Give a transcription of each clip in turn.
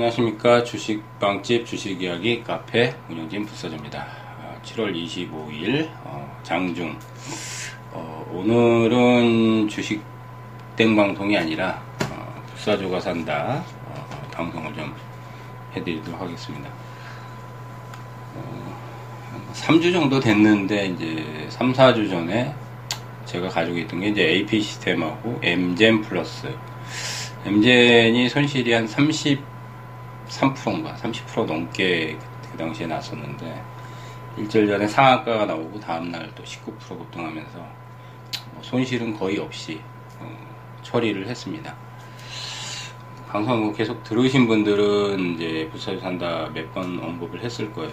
안녕하십니까. 주식방집 주식이야기 카페 운영진 불사조입니다. 7월 25일 장중, 오늘은 주식 땡방송이 아니라 불사조가 산다 방송을 좀 해드리도록 하겠습니다. 3주 정도 됐는데 이제 3, 4주 전에 제가 가지고 있던 게 이제 AP 시스템하고 MZEN 플러스, MZEN이 손실이 한 33%인가 30% 넘게 그 당시에 났었는데, 일절 전에 상한가가 나오고 다음날 또 19% 급등하면서 손실은 거의 없이 처리를 했습니다. 방송 계속 들으신 분들은 이제 불사조 산다 몇 번 언급을 했을 거예요.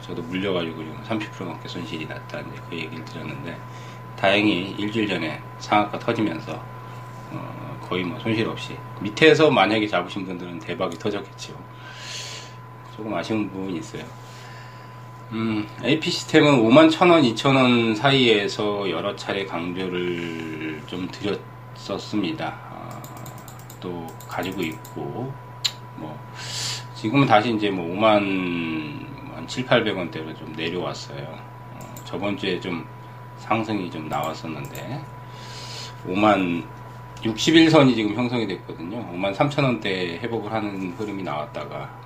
저도 물려가지고 지금 30% 넘게 손실이 났다, 이제 그 얘기를 드렸는데, 다행히 일주일 전에 상한가 터지면서 거의 뭐 손실 없이, 밑에서 만약에 잡으신 분들은 대박이 터졌겠죠. 조금 아쉬운 부분이 있어요. AP 시스템은 51,000원, 2,000원 사이에서 여러 차례 강조를 좀 드렸었습니다. 또 가지고 있고, 뭐 지금은 다시 이제 뭐 5만 7,800원대로 좀 내려왔어요. 저번 주에 좀 상승이 좀 나왔었는데 5만 61선이 지금 형성이 됐거든요. 5만 3,000원대에 회복을 하는 흐름이 나왔다가,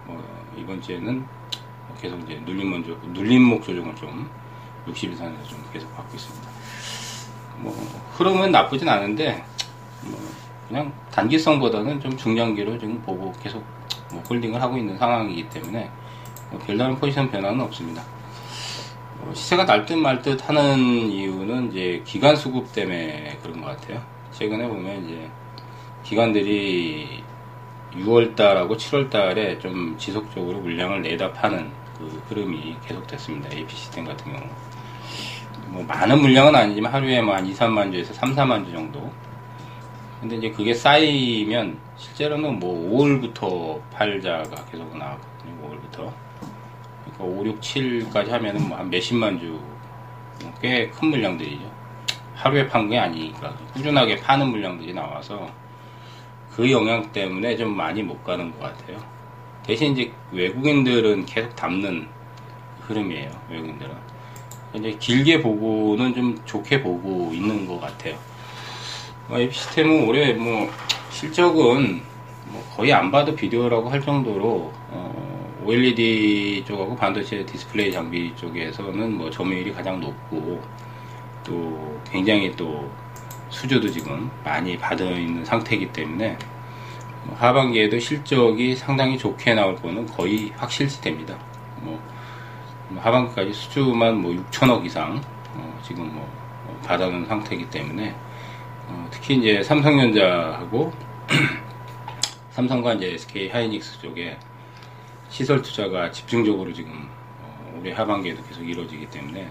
이번 주에는 계속 이제 눌림목 조정을 좀 61선에서 좀 계속 받고 있습니다. 흐름은 나쁘진 않은데, 그냥 단기성보다는 좀 중장기로 지금 보고 계속 홀딩을 하고 있는 상황이기 때문에 별다른 포지션 변화는 없습니다. 시세가 날듯 말듯 하는 이유는 이제 기관 수급 때문에 그런 것 같아요. 최근에 보면 이제 기관들이 6월달하고 7월달에 좀 지속적으로 물량을 내다 파는 그 흐름이 계속됐습니다. AP 시스템 같은 경우 많은 물량은 아니지만 하루에 한 2, 3만 주에서 3, 4만 주 정도. 근데 이제 그게 쌓이면 실제로는 5월부터 팔자가 계속 나왔거든요. 5월부터. 그러니까 5, 6, 7까지 하면은 한 몇십만 주, 꽤 큰 물량들이죠. 하루에 판 게 아니니까 꾸준하게 파는 물량들이 나와서 그 영향 때문에 좀 많이 못 가는 것 같아요. 대신 이제 외국인들은 계속 담는 흐름이에요. 외국인들은 이제 길게 보고는 좀 좋게 보고 있는 것 같아요. AP 시스템은 올해 실적은 거의 안 봐도 비디오라고 할 정도로 OLED 쪽하고 반도체 디스플레이 장비 쪽에서는 점유율이 가장 높고, 또 굉장히 또 수주도 지금 많이 받아 있는 상태이기 때문에 하반기에도 실적이 상당히 좋게 나올 거는 거의 확실시됩니다. 하반기까지 수주만 6천억 이상 지금 받아놓은 상태이기 때문에, 특히 이제 삼성전자하고 삼성과 이제 SK 하이닉스 쪽에 시설 투자가 집중적으로 지금 올해 하반기에도 계속 이루어지기 때문에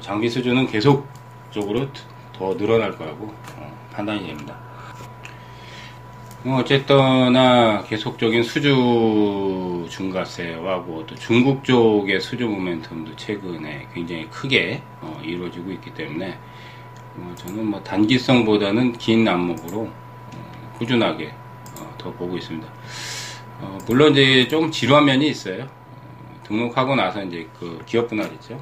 장비 수주는 계속적으로 더 늘어날 거라고 판단이 됩니다. 어쨌거나 계속적인 수주 증가세하고 또 중국 쪽의 수주 모멘텀도 최근에 굉장히 크게 이루어지고 있기 때문에, 저는 단기성보다는 긴 안목으로 꾸준하게 더 보고 있습니다. 물론 이제 좀 지루한 면이 있어요. 등록하고 나서 이제 그 기업 분할 있죠.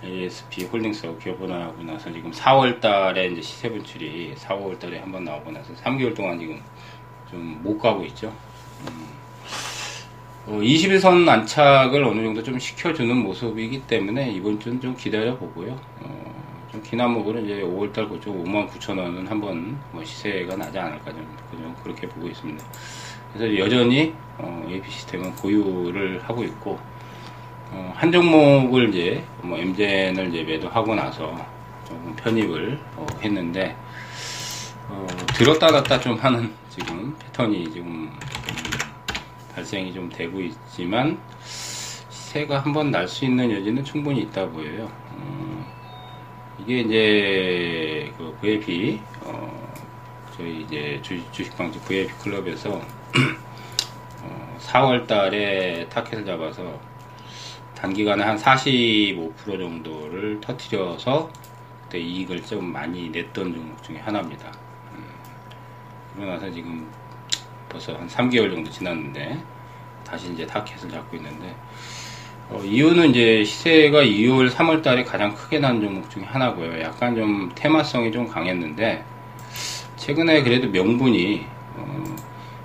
ASP 홀딩스하고 기업 분할하고 나서 지금 4월달에 이제 시세 분출이 4, 5월달에 한번 나오고 나서 3개월 동안 지금 좀 못 가고 있죠. 20일선 안착을 어느 정도 좀 시켜주는 모습이기 때문에 이번 주는 좀 기다려 보고요. 좀 긴 안목으로 이제 5월달 고점 59,000원은 한번 시세가 나지 않을까 좀 그렇게 보고 있습니다. 그래서 여전히 AP 시스템은 보유를 하고 있고, 한 종목을 이제 MZEN을 이제 매도하고 나서 조금 편입을 했는데, 들었다 놨다 좀 하는 지금 패턴이 지금 발생이 좀 되고 있지만, 시세가 한번 날 수 있는 여지는 충분히 있다 보여요. 이게 이제 그 VIP 저희 이제 주식방집 VIP 클럽에서 4월달에 타켓을 잡아서 단기간에 한 45% 정도를 터뜨려서 그때 이익을 좀 많이 냈던 종목 중에 하나입니다. 그러고 나서 지금 벌써 한 3개월 정도 지났는데 다시 이제 타켓을 잡고 있는데, 이유는 이제 시세가 2월 3월 달에 가장 크게 난 종목 중에 하나고요. 약간 좀 테마성이 좀 강했는데 최근에 그래도 명분이,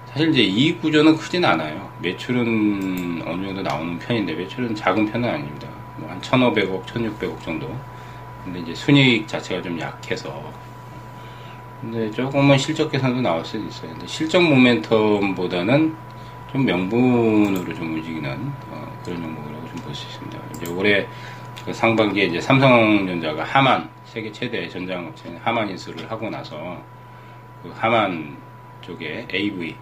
사실 이제 이익 구조는 크진 않아요. 매출은 어느 정도 나오는 편인데 매출은 작은 편은 아닙니다. 뭐 한 1,500억, 1,600억 정도. 근데 이제 순이익 자체가 좀 약해서, 근데 조금은 실적 개선도 나올 수도 있어요. 근데 실적 모멘텀보다는 좀 명분으로 좀 움직이는 그런 종목이라고 좀 볼 수 있습니다. 이제 올해 그 상반기에 이제 삼성전자가 하만, 세계 최대 전장업체인 하만 인수를 하고 나서 그 하만 쪽에 AV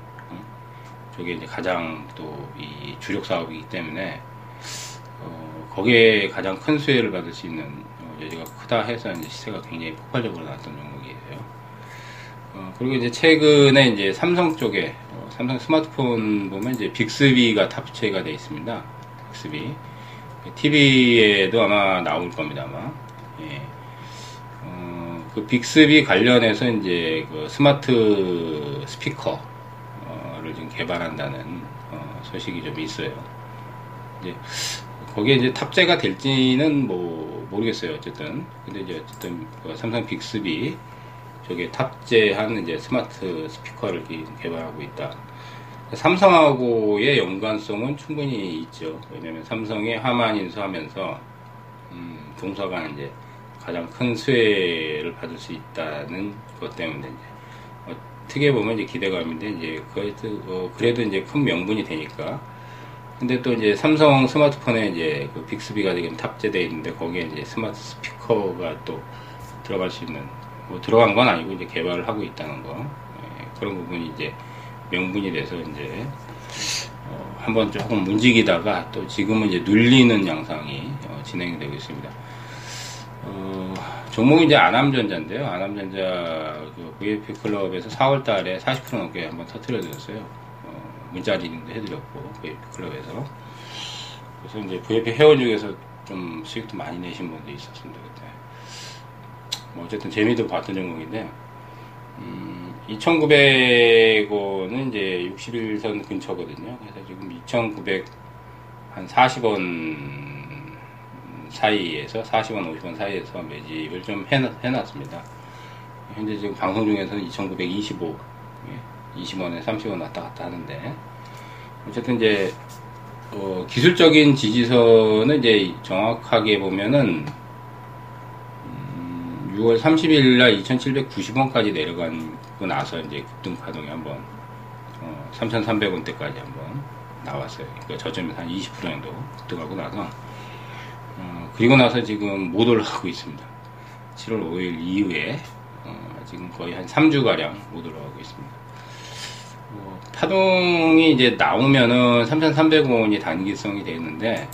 쪽에 이제 가장 또 이 주력 사업이기 때문에 거기에 가장 큰 수혜를 받을 수 있는 여지가 크다 해서 이제 시세가 굉장히 폭발적으로 나왔던 종목이에요. 그리고 이제 최근에 이제 삼성 쪽에 삼성 스마트폰 보면 이제 빅스비가 탑재가 되어 있습니다. 빅스비 TV에도 아마 나올 겁니다. 아마 예. 그 빅스비 관련해서 이제 그 스마트 스피커를 지금 개발한다는 소식이 좀 있어요. 이제 거기에 이제 탑재가 될지는 뭐 모르겠어요. 어쨌든 근데 이제 어쨌든 그 삼성 빅스비 저게 탑재한 이제 스마트 스피커를 개발하고 있다. 삼성하고의 연관성은 충분히 있죠. 왜냐면 삼성의 하만 인수하면서 동사가 이제 가장 큰 수혜를 받을 수 있다는 것 때문에 이제 어떻게 보면 이제 기대감인데 이제 그래도 이제 큰 명분이 되니까. 근데 또 이제 삼성 스마트폰에 이제 그 빅스비가 지금 탑재되어 있는데 거기에 이제 스마트 스피커가 또 들어갈 수 있는, 뭐 들어간 건 아니고 이제 개발을 하고 있다는 거, 예, 그런 부분이 이제 명분이 돼서 이제 한번 조금 움직이다가 또 지금은 이제 눌리는 양상이 진행되고 있습니다. 종목이 이제 아남전자인데요. 아남전자 그 VFP 클럽에서 4월 달에 40% 넘게 한번 터뜨려드렸어요. 문자 리딩도 해드렸고, VFP 클럽에서. 그래서 이제 VFP 회원 중에서 좀 수익도 많이 내신 분도 있었습니다, 그때. 뭐 어쨌든 재미도 봤던 종목인데, 2,900원은 이제 61선 근처거든요. 그래서 지금 2,940원 사이에서 40원, 50원 사이에서 매집을 좀 해놨습니다. 현재 지금 방송 중에서는 2,925, 20원에 30원 왔다 갔다 하는데, 어쨌든 이제, 기술적인 지지선은 이제 정확하게 보면은, 6월 30일 날 2,790원까지 내려가고 나서 이제 급등파동이 한번, 3,300원대까지 한번 나왔어요. 그러니까 저점에서 한 20% 정도 급등하고 나서, 그리고 나서 지금 못 올라가고 있습니다. 7월 5일 이후에 지금 거의 한 3주가량 못 올라가고 있습니다. 파동이 이제 나오면은 3,300원이 단기성이 되는데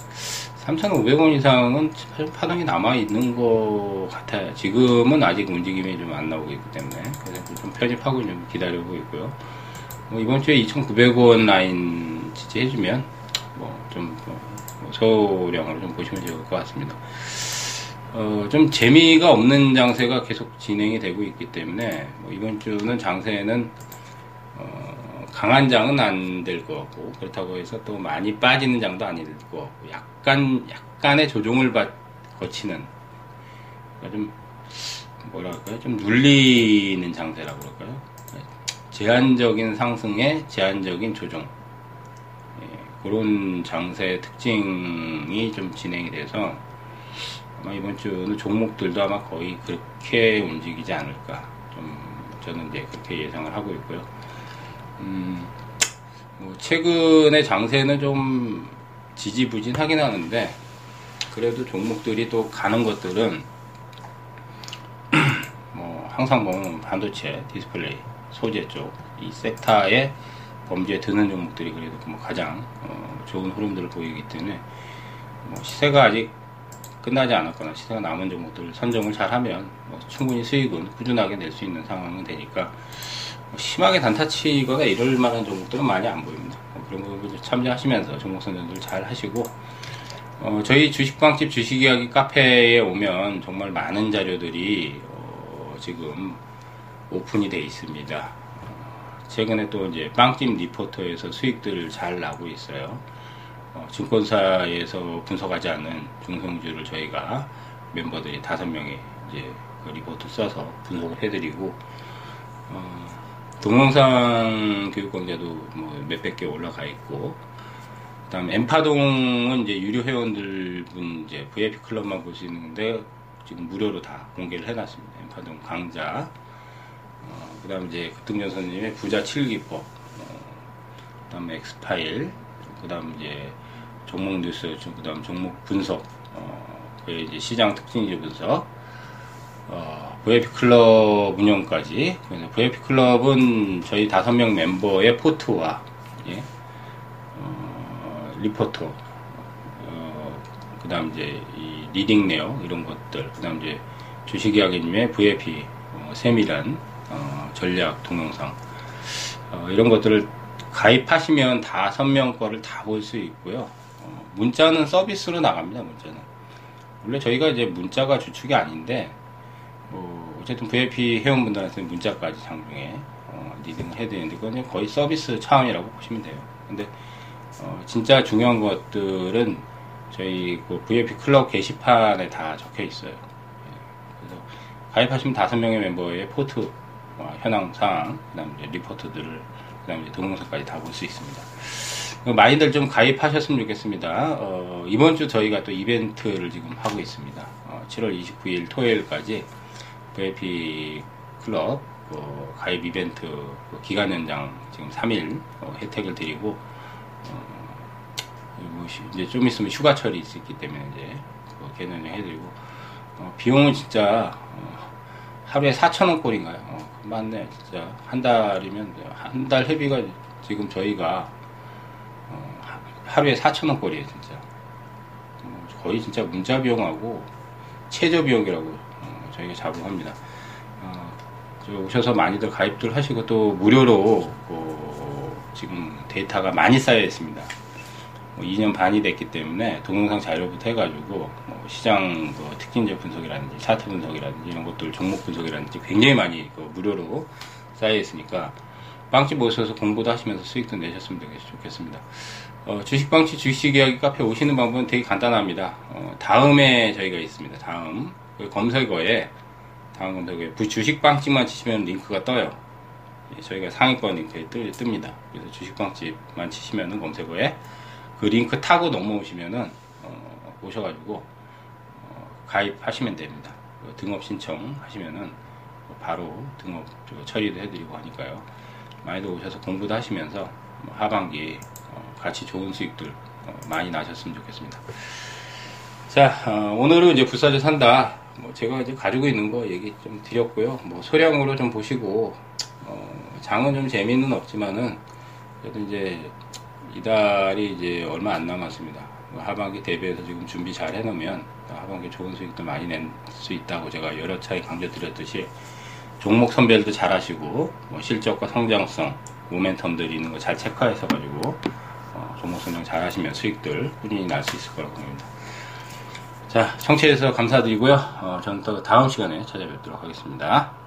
3,500원 이상은 파동이 남아있는 것 같아요. 지금은 아직 움직임이 좀 안 나오고 있기 때문에 그래서 좀 편집하고 좀 기다려보고 있고요. 뭐 이번 주에 2,900원 라인 지지해주면 뭐 좀 소량으로 좀 보시면 좋을 것 같습니다. 좀 재미가 없는 장세가 계속 진행이 되고 있기 때문에 뭐 이번 주는 장세는 강한 장은 안 될 것 같고, 그렇다고 해서 또 많이 빠지는 장도 아닐 것 같고, 약간의 조정을 거치는, 그러니까 좀 뭐랄까요, 좀 눌리는 장세라고 그럴까요? 제한적인 상승에 제한적인 조정, 그런 장세의 특징이 좀 진행이 돼서 아마 이번 주는 종목들도 아마 거의 그렇게 움직이지 않을까, 좀 저는 이제 그렇게 예상을 하고 있고요. 뭐 최근에 장세는 좀 지지부진하긴 하는데 그래도 종목들이 또 가는 것들은 뭐 항상 보면 반도체, 디스플레이, 소재 쪽 이 섹터에 범주에 드는 종목들이 그래도 뭐 가장 좋은 흐름들을 보이기 때문에 뭐 시세가 아직 끝나지 않았거나 시세가 남은 종목들을 선정을 잘하면 뭐 충분히 수익은 꾸준하게 낼 수 있는 상황은 되니까 심하게 단타치거나 이럴 만한 종목들은 많이 안 보입니다. 그런 부분을 참조하시면서 종목 선정들 잘 하시고, 저희 주식방집 주식이야기 카페에 오면 정말 많은 자료들이 지금 오픈이 돼 있습니다. 최근에 또 이제 빵집 리포터에서 수익들을 잘 나고 있어요. 증권사에서 분석하지 않은 중성주를 저희가 멤버들이 5명이 이제 그 리포트 써서 분석을 해드리고, 동영상 교육강좌도 뭐 몇백 개 올라가 있고, 그 다음 엠파동은 이제 유료 회원들 분 이제 VIP 클럽만 볼 수 있는데 지금 무료로 다 공개를 해놨습니다. 엠파동 강좌. 그 다음 이제 급등전 선생님의 부자 7기법, 그 다음에 엑스파일, 그 다음 이제 종목 뉴스, 그 다음 종목 분석, 그의 이제 시장 특징주 분석, VIP 클럽 운영까지. 그래서 VIP 클럽은 저희 5명 멤버의 포트와, 예, 리포터, 그 다음 이제 이 리딩 내역 이런 것들, 그 다음 이제 주식이야기님의 VIP 세밀한 전략 동영상, 이런 것들을 가입하시면 5명 거를 다 볼 수 있고요. 문자는 서비스로 나갑니다. 문자는 원래 저희가 이제 문자가 주축이 아닌데, 어쨌든 VIP 회원분들한테는 문자까지 장중에 리딩을 해드리는데, 그건 거의 서비스 차원이라고 보시면 돼요. 근데 진짜 중요한 것들은 저희 그 VIP 클럽 게시판에 다 적혀 있어요. 그래서 가입하시면 5명의 멤버의 포트, 현황 사항, 그다음 이제 리포트들을, 그다음 이제 동영상까지 다 볼 수 있습니다. 많이들 좀 가입하셨으면 좋겠습니다. 이번 주 저희가 또 이벤트를 지금 하고 있습니다. 7월 29일 토요일까지 VIP 클럽 가입 이벤트 기간 연장 지금 3일 혜택을 드리고, 이제 좀 있으면 휴가철이 있기 때문에 이제 개념 해드리고, 비용은 진짜 하루에 4,000원 꼴인가요? 맞네. 진짜 한 달이면, 한 달 회비가 지금 저희가 하루에 4,000원 꼴이에요. 진짜 거의 진짜 문자 비용하고 최저 비용이라고 저희가 자부합니다. 오셔서 많이들 가입들 하시고, 또 무료로 지금 데이터가 많이 쌓여 있습니다. 2년 반이 됐기 때문에 동영상 자료부터 해가지고 시장 특징적 분석이라든지 차트 분석이라든지 이런 것들, 종목 분석이라든지 굉장히 많이 무료로 쌓여 있으니까 빵집 모셔서 공부도 하시면서 수익도 내셨으면 좋겠습니다. 주식빵집 주식이야기 카페 오시는 방법은 되게 간단합니다. 다음에 저희가 있습니다. 다음 검색어에, 다음 검색어에 주식빵집만 치시면 링크가 떠요. 저희가 상위권 링크에 뜹니다. 그래서 주식빵집만 치시면은 검색어에 그 링크 타고 넘어오시면은, 오셔가지고, 가입하시면 됩니다. 등업 신청 하시면은, 바로 등업 처리도 해드리고 하니까요. 많이들 오셔서 공부도 하시면서, 하반기, 같이 좋은 수익들, 많이 나셨으면 좋겠습니다. 자, 오늘은 이제 불사조 산다. 제가 이제 가지고 있는 거 얘기 좀 드렸고요. 소량으로 좀 보시고, 장은 좀 재미는 없지만은, 그래도 이제, 이달이 이제 얼마 안 남았습니다. 하반기 대비해서 지금 준비 잘 해놓으면 하반기 좋은 수익도 많이 낼 수 있다고 제가 여러 차례 강조드렸듯이, 종목 선별도 잘 하시고, 실적과 성장성, 모멘텀들이 있는 거 잘 체크해서 가지고, 종목 선정 잘 하시면 수익들 꾸준히 날 수 있을 거라고 봅니다. 자, 청취해서 감사드리고요. 저는 또 다음 시간에 찾아뵙도록 하겠습니다.